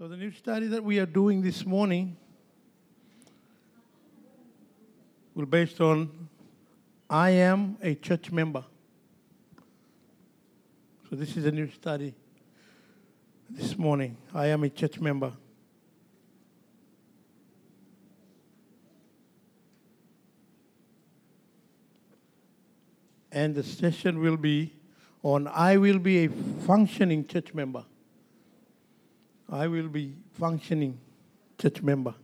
So the new study that we are doing this morning will be based on I am a church member. So this is a new study this morning. I am a church member. And the session will be on I will be a functioning church member. I will be functioning church member.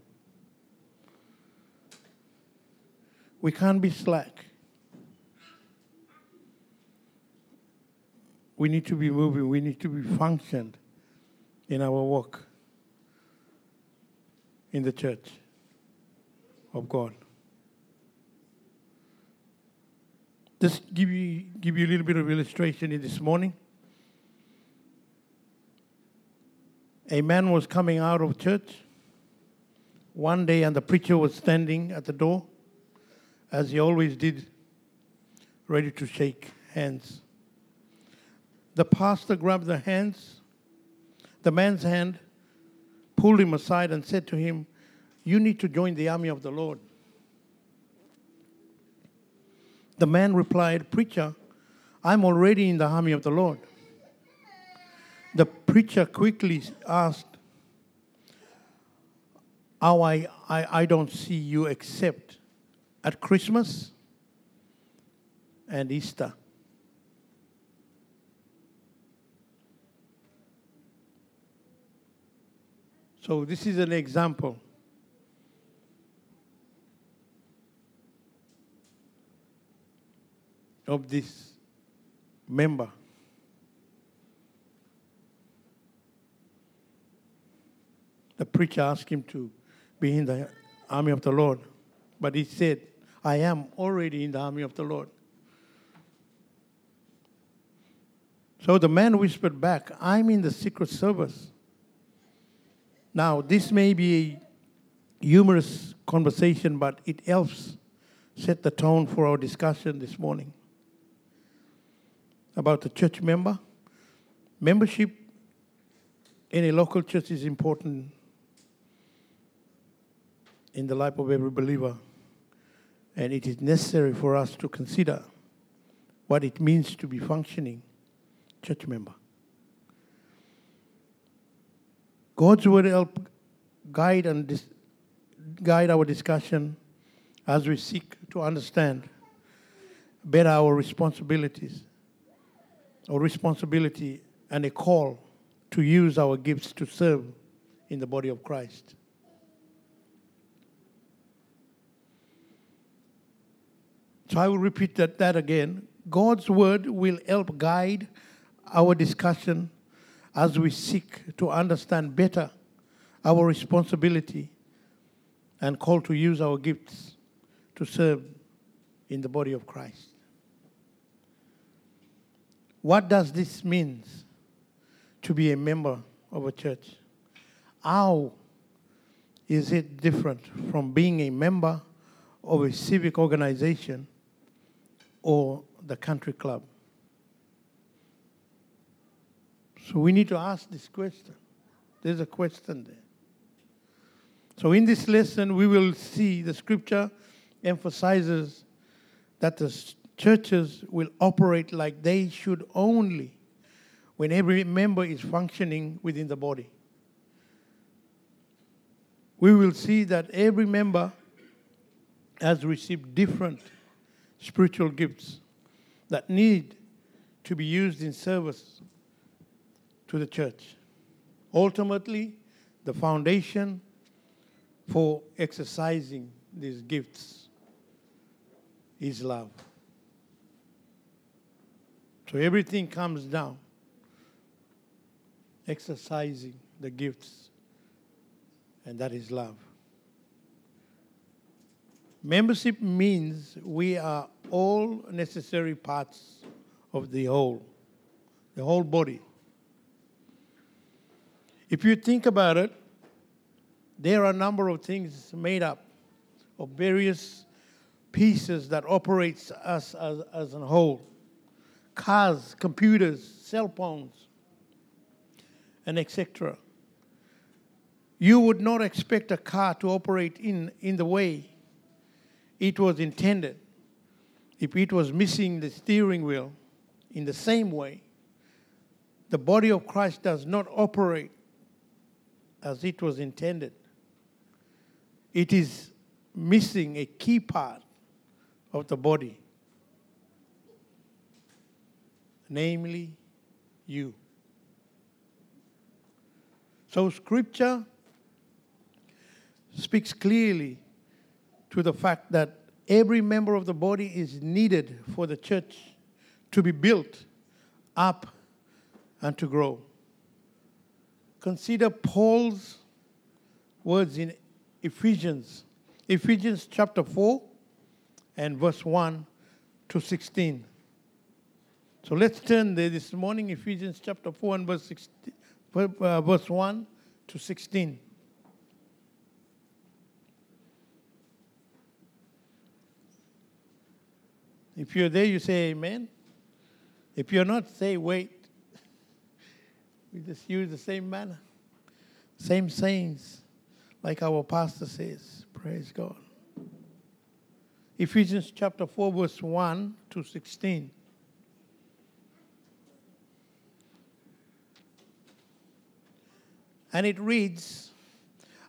We can't be slack. We need to be moving. We need to be functioned in our work in the church of God. Just give you a little bit of illustration in this morning. A man was coming out of church one day, and the preacher was standing at the door, as he always did, ready to shake hands. The pastor grabbed the man's hand, pulled him aside and said to him, "You need to join the army of the Lord." The man replied, "Preacher, I'm already in the army of the Lord." The preacher quickly asked, "Oh, I don't see you except at Christmas and Easter." So this is an example. Of this member. The preacher asked him to be in the army of the Lord, but he said, "I am already in the army of the Lord." So the man whispered back, "I'm in the Secret Service." Now, this may be a humorous conversation, but it helps set the tone for our discussion this morning. About the church member. Membership in a local church is important in the life of every believer, and it is necessary for us to consider what it means to be functioning church member. God's word help guide our discussion as we seek to understand better our responsibilities. Or responsibility and a call to use our gifts to serve in the body of Christ. So I will repeat that again. God's word will help guide our discussion as we seek to understand better our responsibility and call to use our gifts to serve in the body of Christ. What does this mean to be a member of a church? How is it different from being a member of a civic organization or the country club? So we need to ask this question. There's a question there. So in this lesson, we will see the scripture emphasizes that the churches will operate like they should only when every member is functioning within the body. We will see that every member has received different spiritual gifts that need to be used in service to the church. Ultimately, the foundation for exercising these gifts is love. So everything comes down, exercising the gifts, and that is love. Membership means we are all necessary parts of the whole body. If you think about it, there are a number of things made up of various pieces that operates us as a whole. Cars, computers, cell phones, and etc. You would not expect a car to operate in the way it was intended if it was missing the steering wheel. In the same way, the body of Christ does not operate as it was intended. It is missing a key part of the body, namely you. So Scripture speaks clearly to the fact that every member of the body is needed for the church to be built up and to grow. Consider Paul's words in Ephesians chapter 4 and verse 1 to 16. So let's turn there this morning, Ephesians chapter 4 and verse 16. Verse 1 to 16. If you're there, you say amen. If you're not, say wait. We just use the same manner, same sayings, like our pastor says. Praise God. Ephesians chapter 4, verse 1 to 16. And it reads,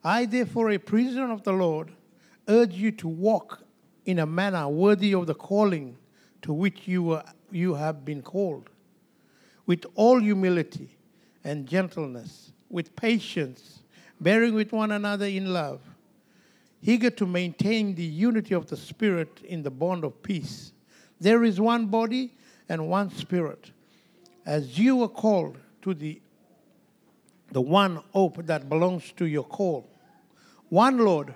I therefore, a prisoner of the Lord, urge you to walk in a manner worthy of the calling to which you have been called, with all humility and gentleness, with patience, bearing with one another in love, eager to maintain the unity of the Spirit in the bond of peace. There is one body and one Spirit, as you were called to the one hope that belongs to your call. One Lord,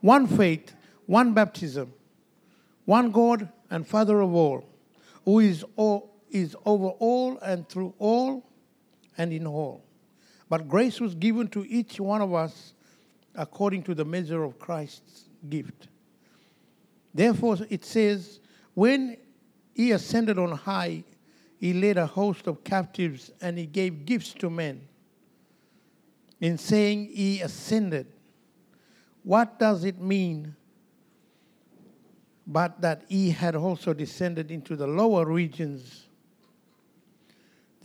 one faith, one baptism, one God and Father of all, who is over all and through all and in all. But grace was given to each one of us according to the measure of Christ's gift. Therefore it says, when he ascended on high, he led a host of captives and he gave gifts to men. In saying he ascended, what does it mean but that he had also descended into the lower regions,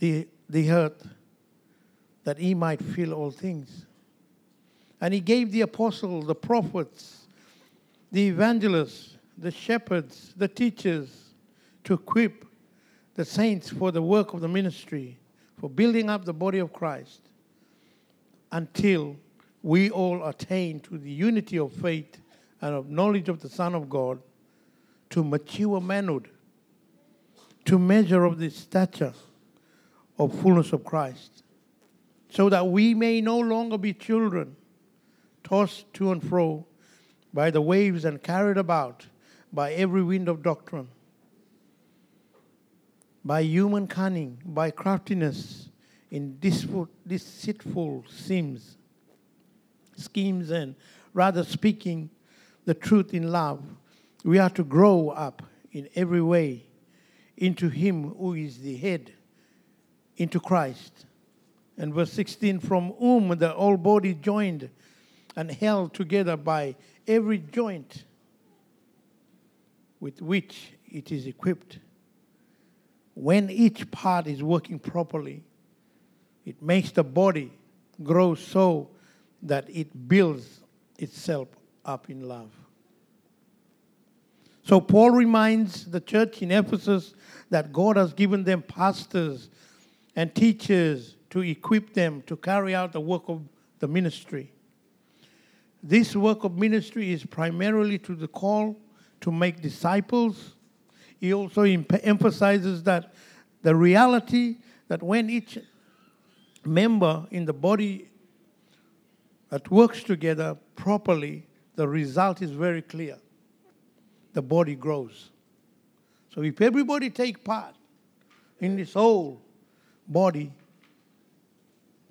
the earth, that he might fill all things? And he gave the apostles, the prophets, the evangelists, the shepherds, the teachers, to equip the saints for the work of the ministry, for building up the body of Christ, until we all attain to the unity of faith and of knowledge of the Son of God, to mature manhood, to measure of the stature of fullness of Christ, so that we may no longer be children, tossed to and fro by the waves and carried about by every wind of doctrine, by human cunning, by craftiness, in deceitful schemes, and rather speaking the truth in love, we are to grow up in every way into him who is the head, into Christ. And verse 16, from whom the whole body joined and held together by every joint with which it is equipped. When each part is working properly, it makes the body grow so that it builds itself up in love. So Paul reminds the church in Ephesus that God has given them pastors and teachers to equip them to carry out the work of the ministry. This work of ministry is primarily to the call to make disciples. He also emphasizes that the reality that when each member in the body that works together properly, the result is very clear. The body grows. So if everybody take part in this whole body,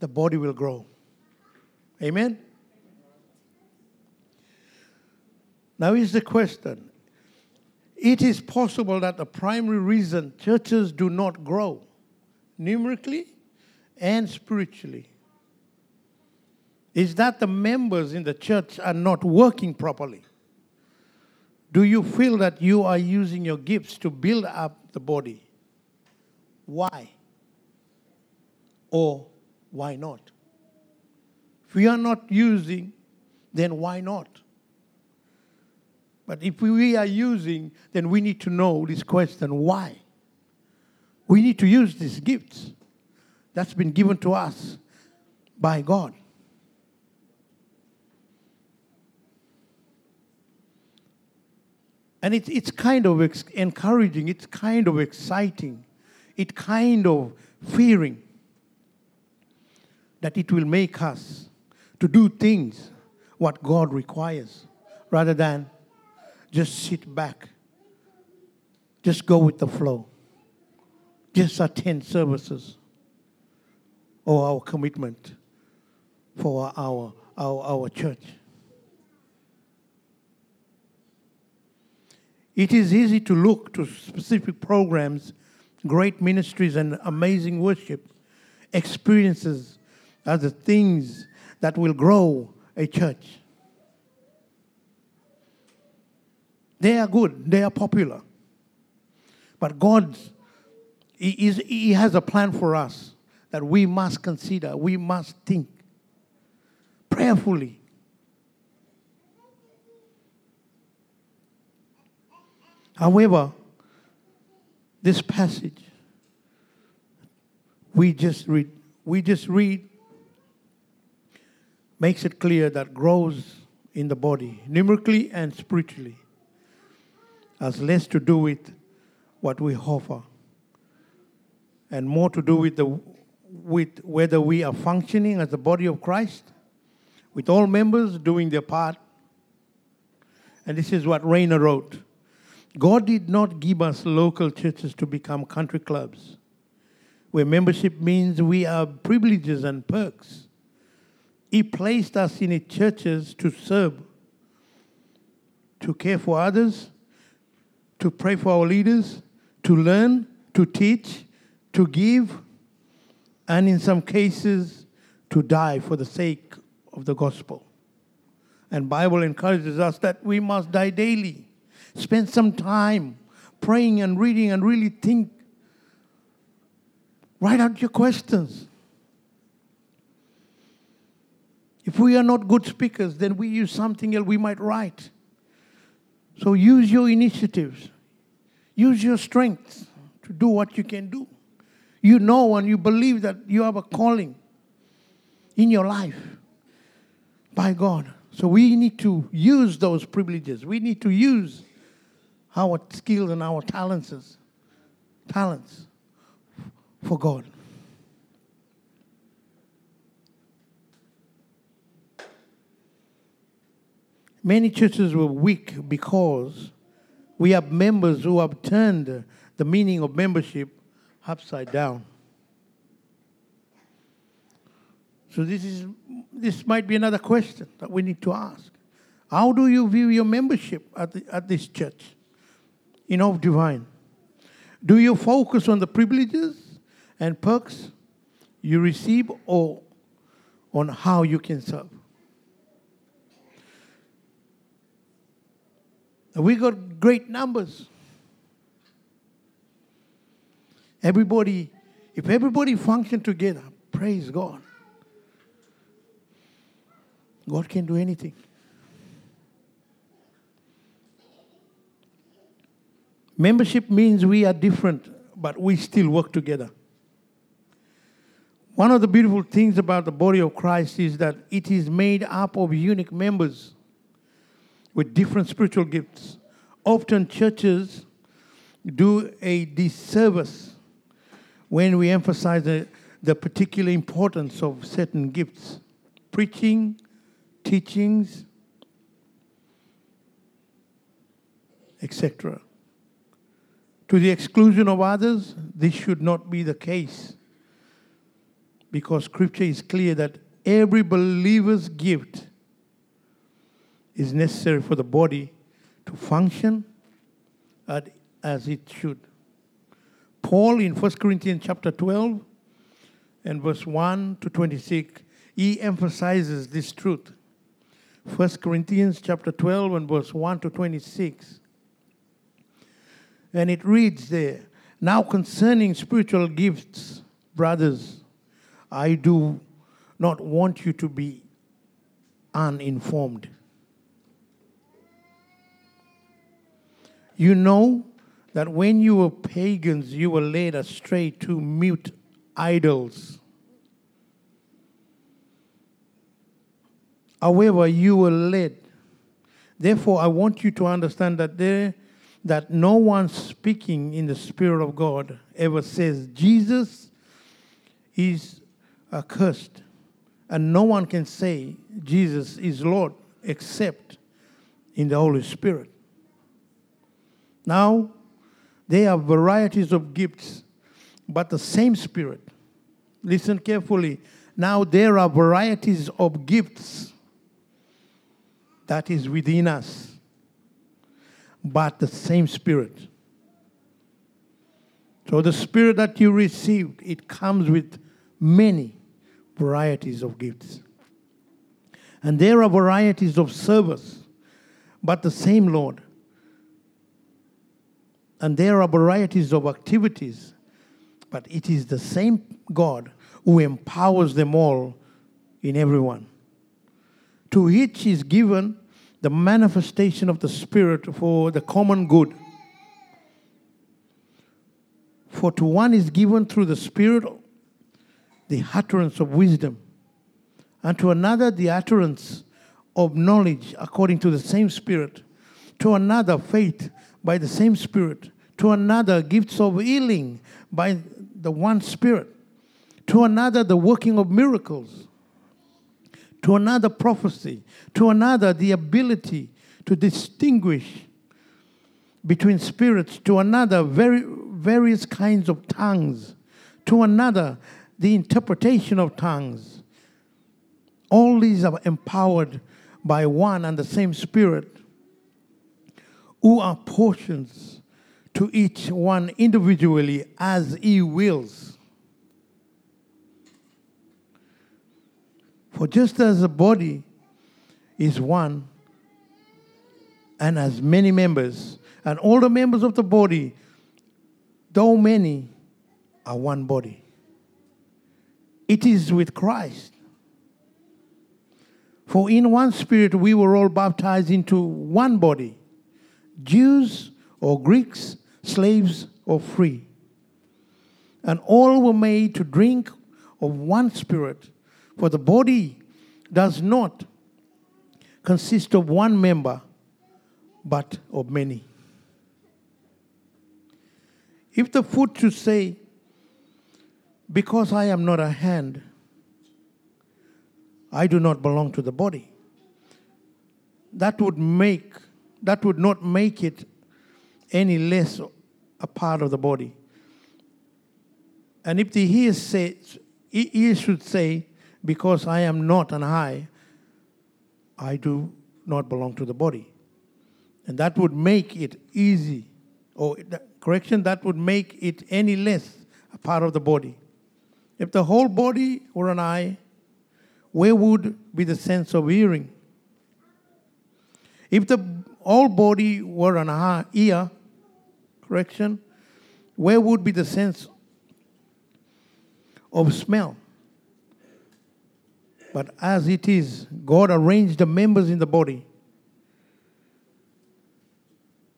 the body will grow. Amen? Now is the question. It is possible that the primary reason churches do not grow numerically and spiritually is that the members in the church are not working properly. Do you feel that you are using your gifts to build up the body? Why? Or why not? If we are not using, then why not? But if we are using, then we need to know this question, why? We need to use these gifts that's been given to us by God. And it's kind of encouraging, it's kind of exciting, it's kind of fearing that it will make us to do things what God requires rather than just sit back, just go with the flow, just attend services or our commitment for our church. It is easy to look to specific programs, great ministries, and amazing worship experiences as the things that will grow a church. They are good. They are popular. But God, He has a plan for us that we must consider, we must think prayerfully. However, this passage, we just read, makes it clear that growth in the body, numerically and spiritually, has less to do with what we offer and more to do with whether we are functioning as the body of Christ, with all members doing their part. And this is what Rayner wrote. God did not give us local churches to become country clubs, where membership means we are privileges and perks. He placed us in churches to serve, to care for others, to pray for our leaders, to learn, to teach, to give, and in some cases, to die for the sake of the gospel. And the Bible encourages us that we must die daily. Spend some time praying and reading and really think. Write out your questions. If we are not good speakers, then we use something else we might write. So use your initiatives. Use your strengths to do what you can do. You know and you believe that you have a calling in your life by God. So we need to use those privileges. We need to use our skills and our talents for God. Many churches were weak because we have members who have turned the meaning of membership upside down. So this might be another question that we need to ask. How do you view your membership at this church? In Of Divine. Do you focus on the privileges and perks you receive or on how you can serve? We got great numbers. If everybody functioned together, praise God. God can do anything. Membership means we are different, but we still work together. One of the beautiful things about the body of Christ is that it is made up of unique members with different spiritual gifts. Often churches do a disservice when we emphasize the particular importance of certain gifts. Preaching, teachings, etc. To the exclusion of others, this should not be the case, because Scripture is clear that every believer's gift is necessary for the body to function as it should. Paul in 1 Corinthians chapter 12 and verse 1 to 26 he emphasizes this truth. 1 Corinthians chapter 12 and verse 1 to 26. And it reads there, "Now concerning spiritual gifts, brothers, I do not want you to be uninformed. You know that when you were pagans, you were led astray to mute idols. However, you were led. Therefore, I want you to understand that no one speaking in the Spirit of God ever says, 'Jesus is accursed.' And no one can say, 'Jesus is Lord,' except in the Holy Spirit. Now, there are varieties of gifts, but the same Spirit." Listen carefully. Now, there are varieties of gifts that is within us, but the same Spirit. So the Spirit that you received, it comes with many varieties of gifts. And there are varieties of service, but the same Lord. And there are varieties of activities, but it is the same God who empowers them all in everyone. To each is given the manifestation of the Spirit for the common good. For to one is given through the Spirit the utterance of wisdom, and to another the utterance of knowledge according to the same Spirit, to another faith by the same Spirit, to another gifts of healing by the one Spirit, to another the working of miracles, to another prophecy, to another the ability to distinguish between spirits, to another various kinds of tongues, to another the interpretation of tongues. All these are empowered by one and the same Spirit, who apportions to each one individually as he wills. For just as the body is one and has many members, and all the members of the body, though many, are one body, it is with Christ. For in one Spirit we were all baptized into one body, Jews or Greeks, slaves or free. And all were made to drink of one Spirit, for the body does not consist of one member, but of many. If the foot should say, "Because I am not a hand, I do not belong to the body," that would not make it any less a part of the body. And if the ear should say, "Because I am not an eye, I do not belong to the body," and that would make it any less a part of the body. If the whole body were an eye, where would be the sense of hearing? If the all body were an ear, where would be the sense of smell? But as it is, God arranged the members in the body,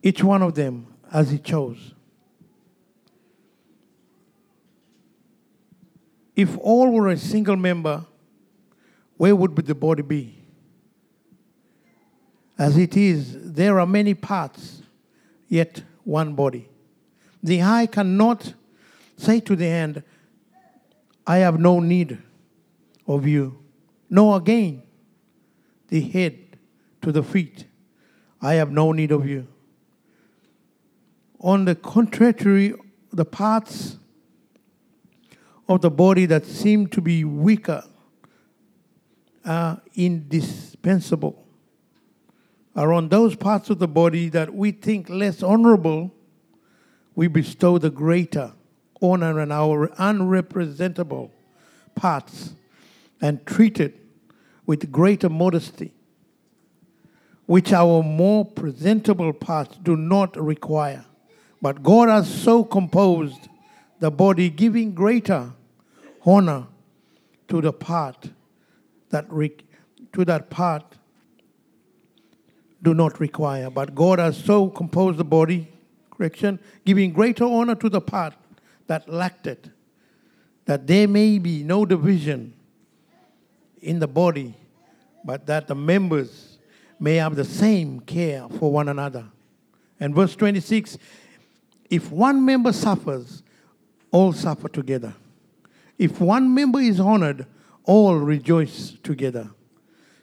each one of them as He chose. If all were a single member, where would the body be? As it is, there are many parts, yet one body. The eye cannot say to the hand, "I have no need of you." Nor again, the head to the feet, "I have no need of you." On the contrary, the parts of the body that seem to be weaker are indispensable. Are on those parts of the body that we think less honorable, we bestow the greater honor on our unrepresentable parts, and treated with greater modesty, which our more presentable parts do not require. But God has so composed the body, giving greater honor to the part that part do not require. But God has so composed the body, giving greater honor to the part that lacked it, that there may be no division in the body, but that the members may have the same care for one another. And verse 26, if one member suffers, all suffer together. If one member is honored, all rejoice together.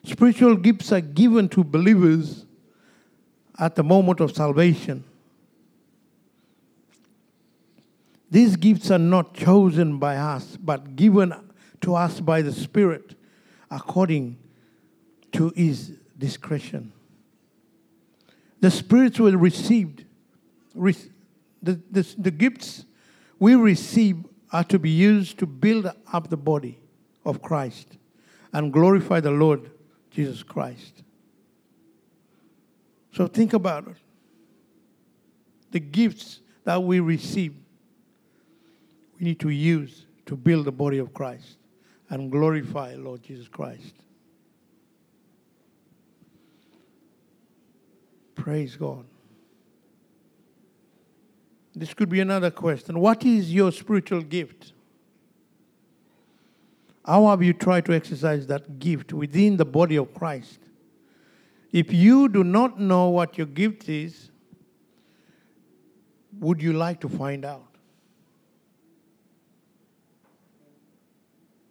Spiritual gifts are given to believers at the moment of salvation. These gifts are not chosen by us, but given to us by the Spirit according to His discretion. The spirits we received, the gifts we receive are to be used to build up the body of Christ and glorify the Lord Jesus Christ. So think about it. The gifts that we receive, we need to use to build the body of Christ and glorify Lord Jesus Christ. Praise God. This could be another question. What is your spiritual gift? How have you tried to exercise that gift within the body of Christ? If you do not know what your gift is, would you like to find out?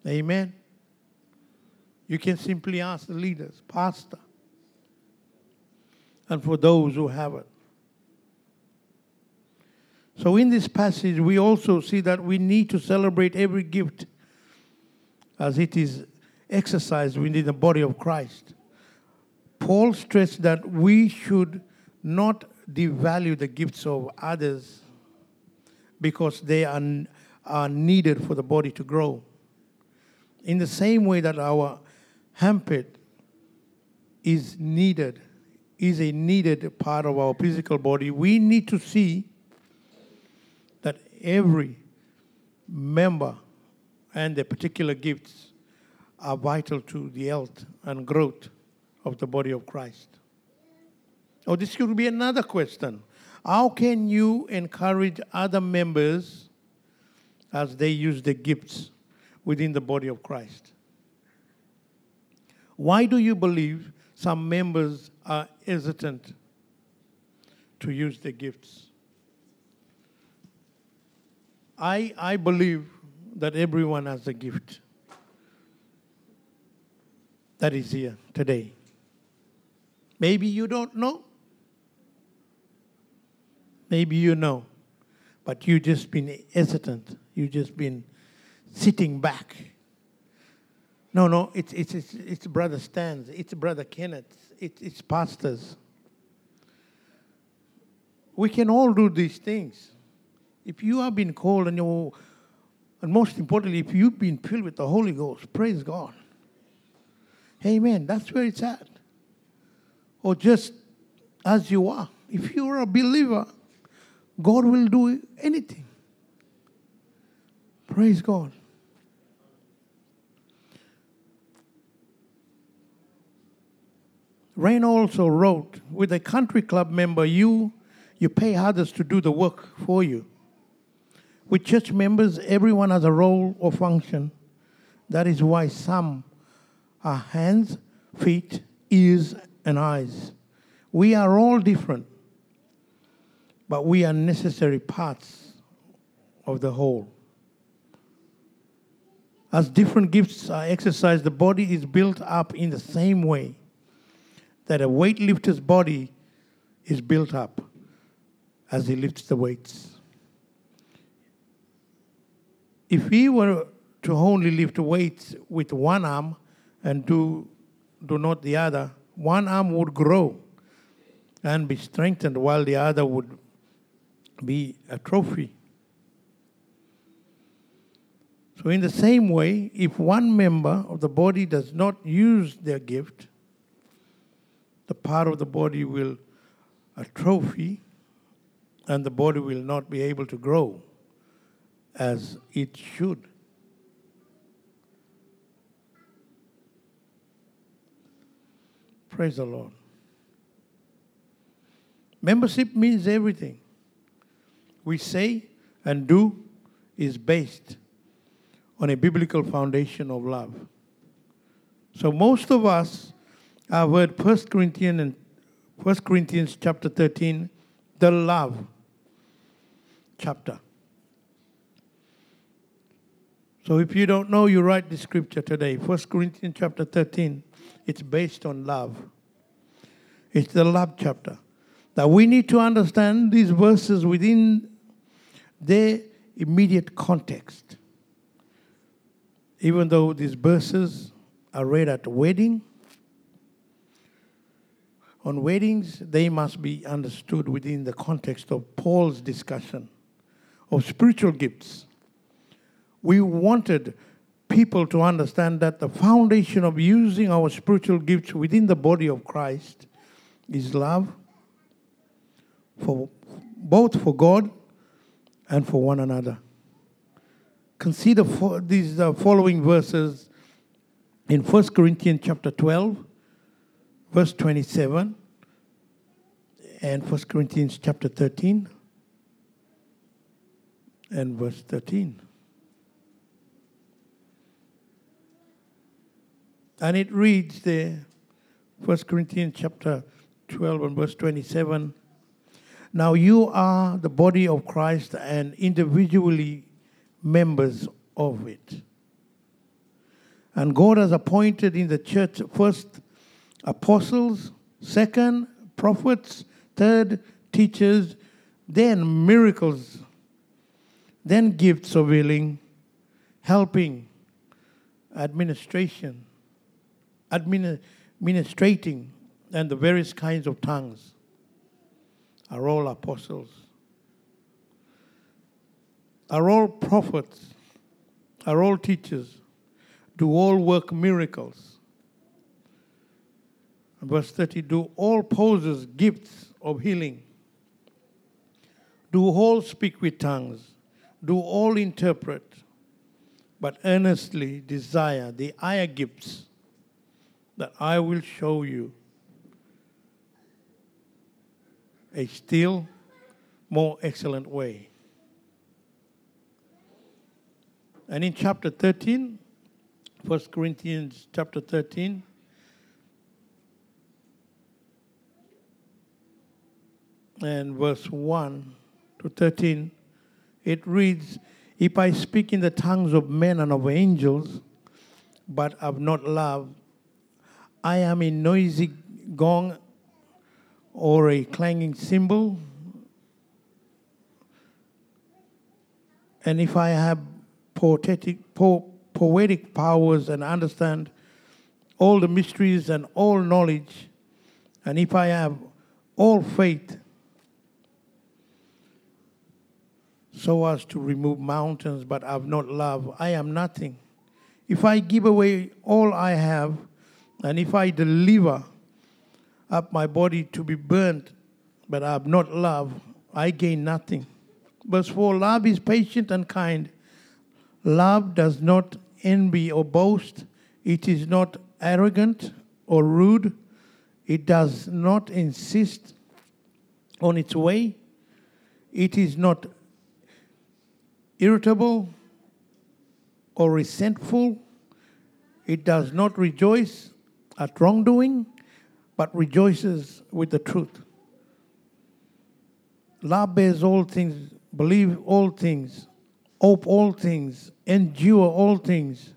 Amen. You can simply ask the leaders, pastor, and for those who have it. So in this passage, we also see that we need to celebrate every gift as it is exercised within the body of Christ. Paul stressed that we should not devalue the gifts of others because they are needed for the body to grow. In the same way that our handpick is a needed part of our physical body, we need to see that every member and their particular gifts are vital to the health and growth of the body of Christ. Oh, this could be another question. How can you encourage other members as they use their gifts within the body of Christ? Why do you believe some members are hesitant to use their gifts? I believe that everyone has a gift that is here today. Maybe you don't know. Maybe you know. But you've just been hesitant. You've just been sitting back. No, it's Brother Stan's, it's Brother Kenneth's, it's pastors. We can all do these things. If you have been called and most importantly, if you've been filled with the Holy Ghost, praise God. Amen. That's where it's at. Or just as you are. If you are a believer, God will do anything. Praise God. Rain also wrote, with a country club member, you pay others to do the work for you. With church members, everyone has a role or function. That is why some are hands, feet, ears, and eyes. We are all different, but we are necessary parts of the whole. As different gifts are exercised, the body is built up in the same way that a weightlifter's body is built up as he lifts the weights. If he were to only lift weights with one arm and do not the other, one arm would grow and be strengthened while the other would be a atrophy. So in the same way, if one member of the body does not use their gift, the part of the body will atrophy and the body will not be able to grow as it should. Praise the Lord. Membership means everything we say and do is based on a biblical foundation of love. So most of us have heard 1 Corinthians chapter 13, the love chapter. So if you don't know, you write the scripture today. 1 Corinthians chapter 13, it's based on love. It's the love chapter. That we need to understand these verses within their immediate context. Even though these verses are read at wedding, on weddings, they must be understood within the context of Paul's discussion of spiritual gifts. We wanted people to understand that the foundation of using our spiritual gifts within the body of Christ is love, for both for God and for one another. Consider these following verses in 1 Corinthians chapter 12, verse 27, and 1 Corinthians chapter 13, and verse 13. And it reads there, 1 Corinthians chapter 12 and verse 27, now you are the body of Christ and individually members of it. And God has appointed in the church first apostles, second prophets, third teachers, then miracles, then gifts of healing, helping, administrating, and the various kinds of tongues are all apostles, are all prophets, are all teachers, do all work miracles. And verse 30, do all poses gifts of healing, do all speak with tongues, do all interpret, but earnestly desire the higher gifts that I will show you a still more excellent way. And in chapter 13, 1 Corinthians chapter 13, and verse 1 to 13, it reads, if I speak in the tongues of men and of angels, but have not love, I am a noisy gong or a clanging cymbal. And if I have poetic powers and understand all the mysteries and all knowledge, and if I have all faith so as to remove mountains but have not love, I am nothing. If I give away all I have, and if I deliver up my body to be burnt, but I have not love, I gain nothing. Verse 4, love is patient and kind. Love does not envy or boast. It is not arrogant or rude. It does not insist on its way. It is not irritable or resentful. It does not rejoice at wrongdoing, but rejoices with the truth. Love bears all things, believe all things, hope all things, endure all things.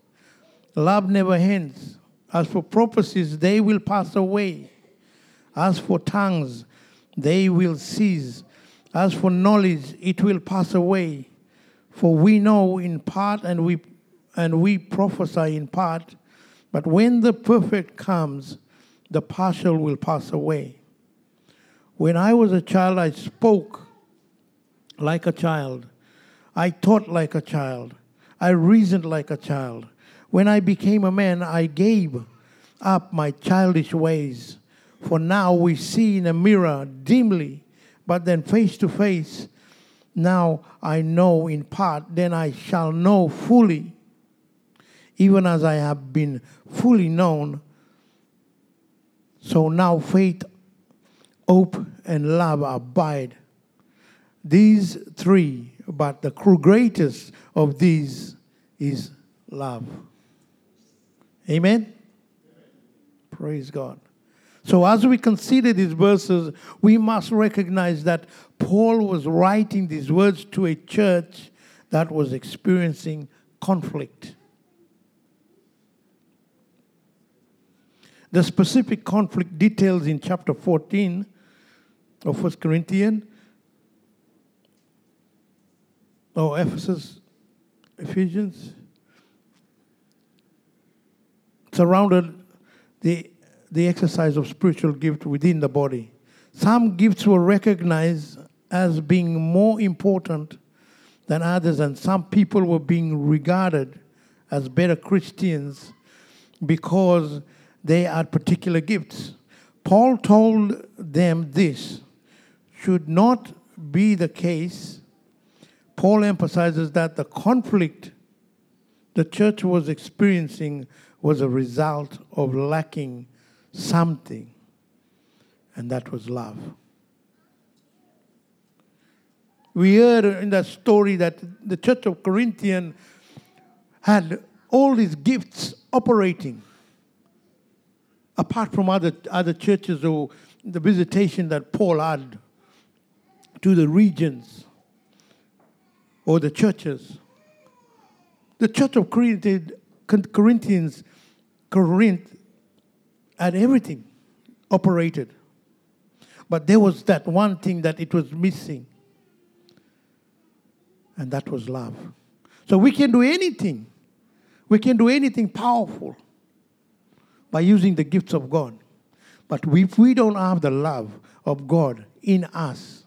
Love never ends. As for prophecies, they will pass away. As for tongues, they will cease. As for knowledge, it will pass away. For we know in part and we prophesy in part, but when the perfect comes, the partial will pass away. When I was a child, I spoke like a child. I thought like a child. I reasoned like a child. When I became a man, I gave up my childish ways. For now we see in a mirror dimly, but then face to face. Now I know in part, then I shall know fully, even as I have been fully known. So now faith, hope, and love abide. These three, but the greatest of these is love. Amen? Praise God. So as we consider these verses, we must recognize that Paul was writing these words to a church that was experiencing conflict. The specific conflict details in chapter 14 of 1 Corinthians, or Ephesians, surrounded the exercise of spiritual gift within the body. Some gifts were recognized as being more important than others, and some people were being regarded as better Christians because they had particular gifts. Paul told them this should not be the case. Paul emphasizes that the conflict the church was experiencing was a result of lacking something, and that was love. We heard in that story that the church of Corinthians had all these gifts operating, apart from other churches or the visitation that Paul had to the regions or the churches. The church of Corinth had everything operated. But there was that one thing that it was missing, and that was love. So we can do anything. We can do anything powerful by using the gifts of God. But if we don't have the love of God in us,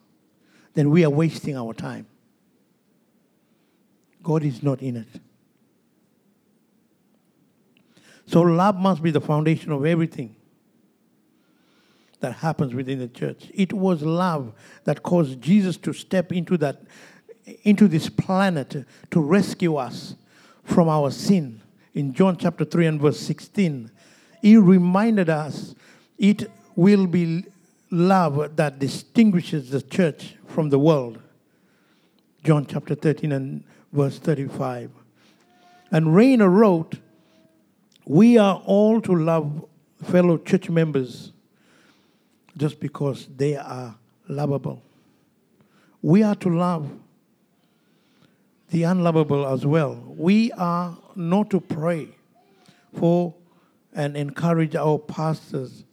then we are wasting our time. God is not in it. So love must be the foundation of everything that happens within the church. It was love that caused Jesus to step into this planet to rescue us from our sin. In John chapter 3 and verse 16, He reminded us it will be love that distinguishes the church from the world. John chapter 13 and verse 35. And Rainer wrote, we are all to love fellow church members just because they are lovable. We are to love the unlovable as well. We are not to pray for and encourage our pastors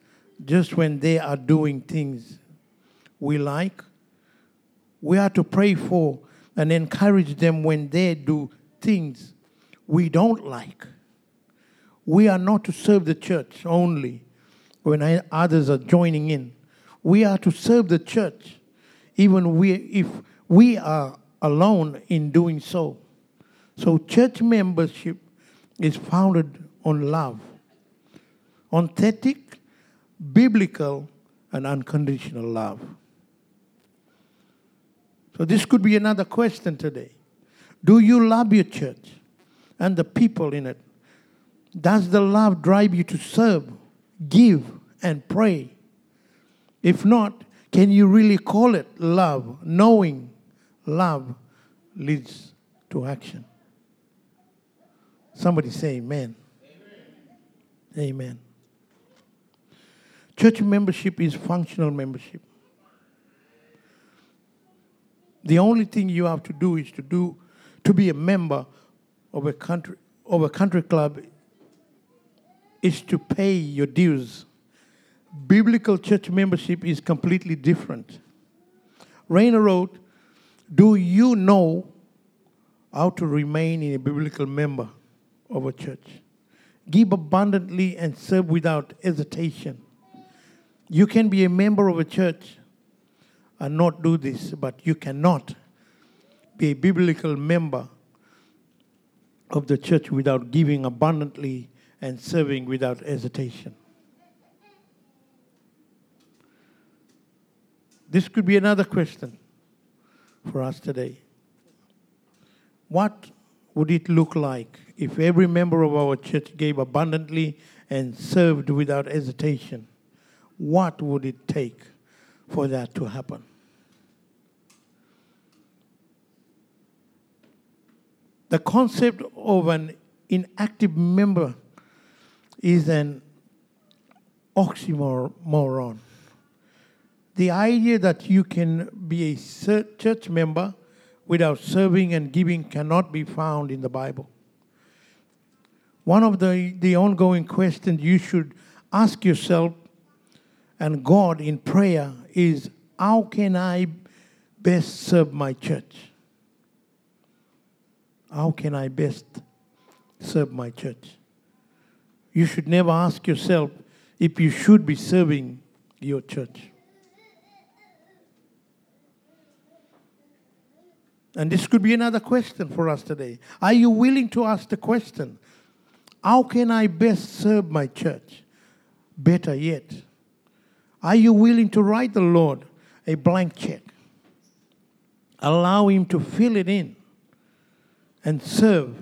just when they are doing things we like. We are to pray for and encourage them when they do things we don't like. We are not to serve the church only when others are joining in. We are to serve the church even if we are alone in doing so. So church membership is founded on love. Authentic, biblical, and unconditional love. So this could be another question today. Do you love your church and the people in it? Does the love drive you to serve, give, and pray? If not, can you really call it love, knowing love leads to action? Somebody say amen. Amen. Amen. Church membership is functional membership. The only thing you have to do is to be a member of a country club is to pay your dues. Biblical church membership is completely different. Rainer wrote, do you know how to remain a biblical member of a church? Give abundantly and serve without hesitation. You can be a member of a church and not do this, but you cannot be a biblical member of the church without giving abundantly and serving without hesitation. This could be another question for us today. What would it look like if every member of our church gave abundantly and served without hesitation? What would it take for that to happen? The concept of an inactive member is an oxymoron. The idea that you can be a church member without serving and giving cannot be found in the Bible. One of the ongoing questions you should ask yourself and God in prayer is, how can I best serve my church? How can I best serve my church? You should never ask yourself if you should be serving your church. And this could be another question for us today. Are you willing to ask the question, how can I best serve my church? Better yet, are you willing to write the Lord a blank check? Allow Him to fill it in and serve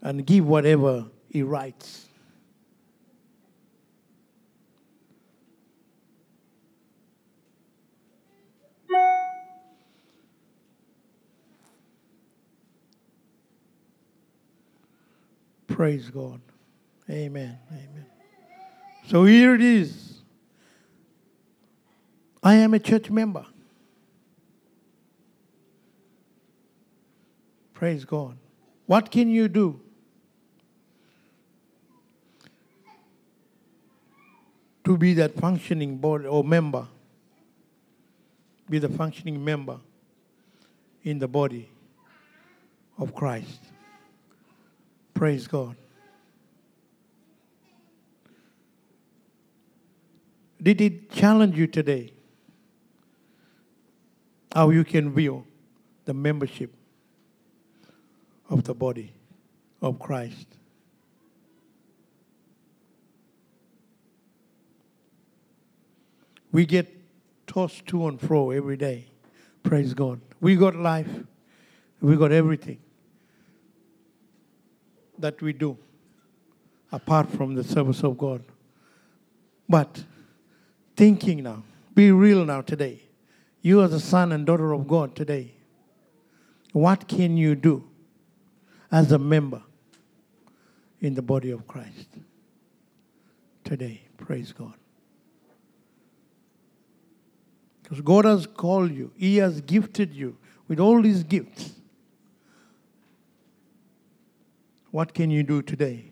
and give whatever He writes. Praise God. Amen. Amen. So here it is. I am a church member. Praise God. What can you do? To be that functioning body or member. Be the functioning member in the body of Christ. Praise God. Did it challenge you today? How you can view the membership of the body of Christ? We get tossed to and fro every day. Praise God. We got life. We got everything that we do apart from the service of God. But thinking now, be real now today. You as a son and daughter of God today, what can you do as a member in the body of Christ today? Praise God. Because God has called you. He has gifted you with all His gifts. What can you do today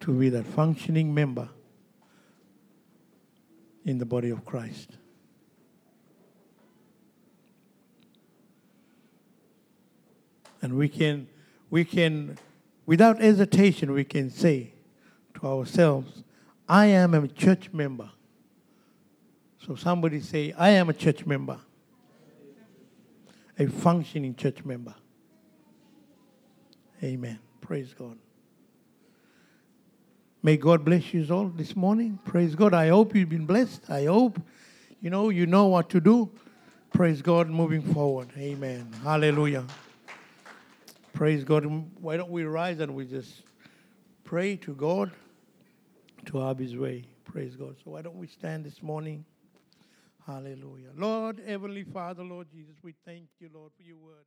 to be that functioning member in the body of Christ? And we can, without hesitation, we can say to ourselves, I am a church member. So somebody say, I am a church member. A functioning church member. Amen. Praise God. May God bless you all this morning. Praise God. I hope you've been blessed. I hope you know what to do. Praise God. Moving forward. Amen. Hallelujah. Praise God. Why don't we rise and we just pray to God to have His way. Praise God. So why don't we stand this morning? Hallelujah. Lord, Heavenly Father, Lord Jesus, we thank You, Lord, for Your word.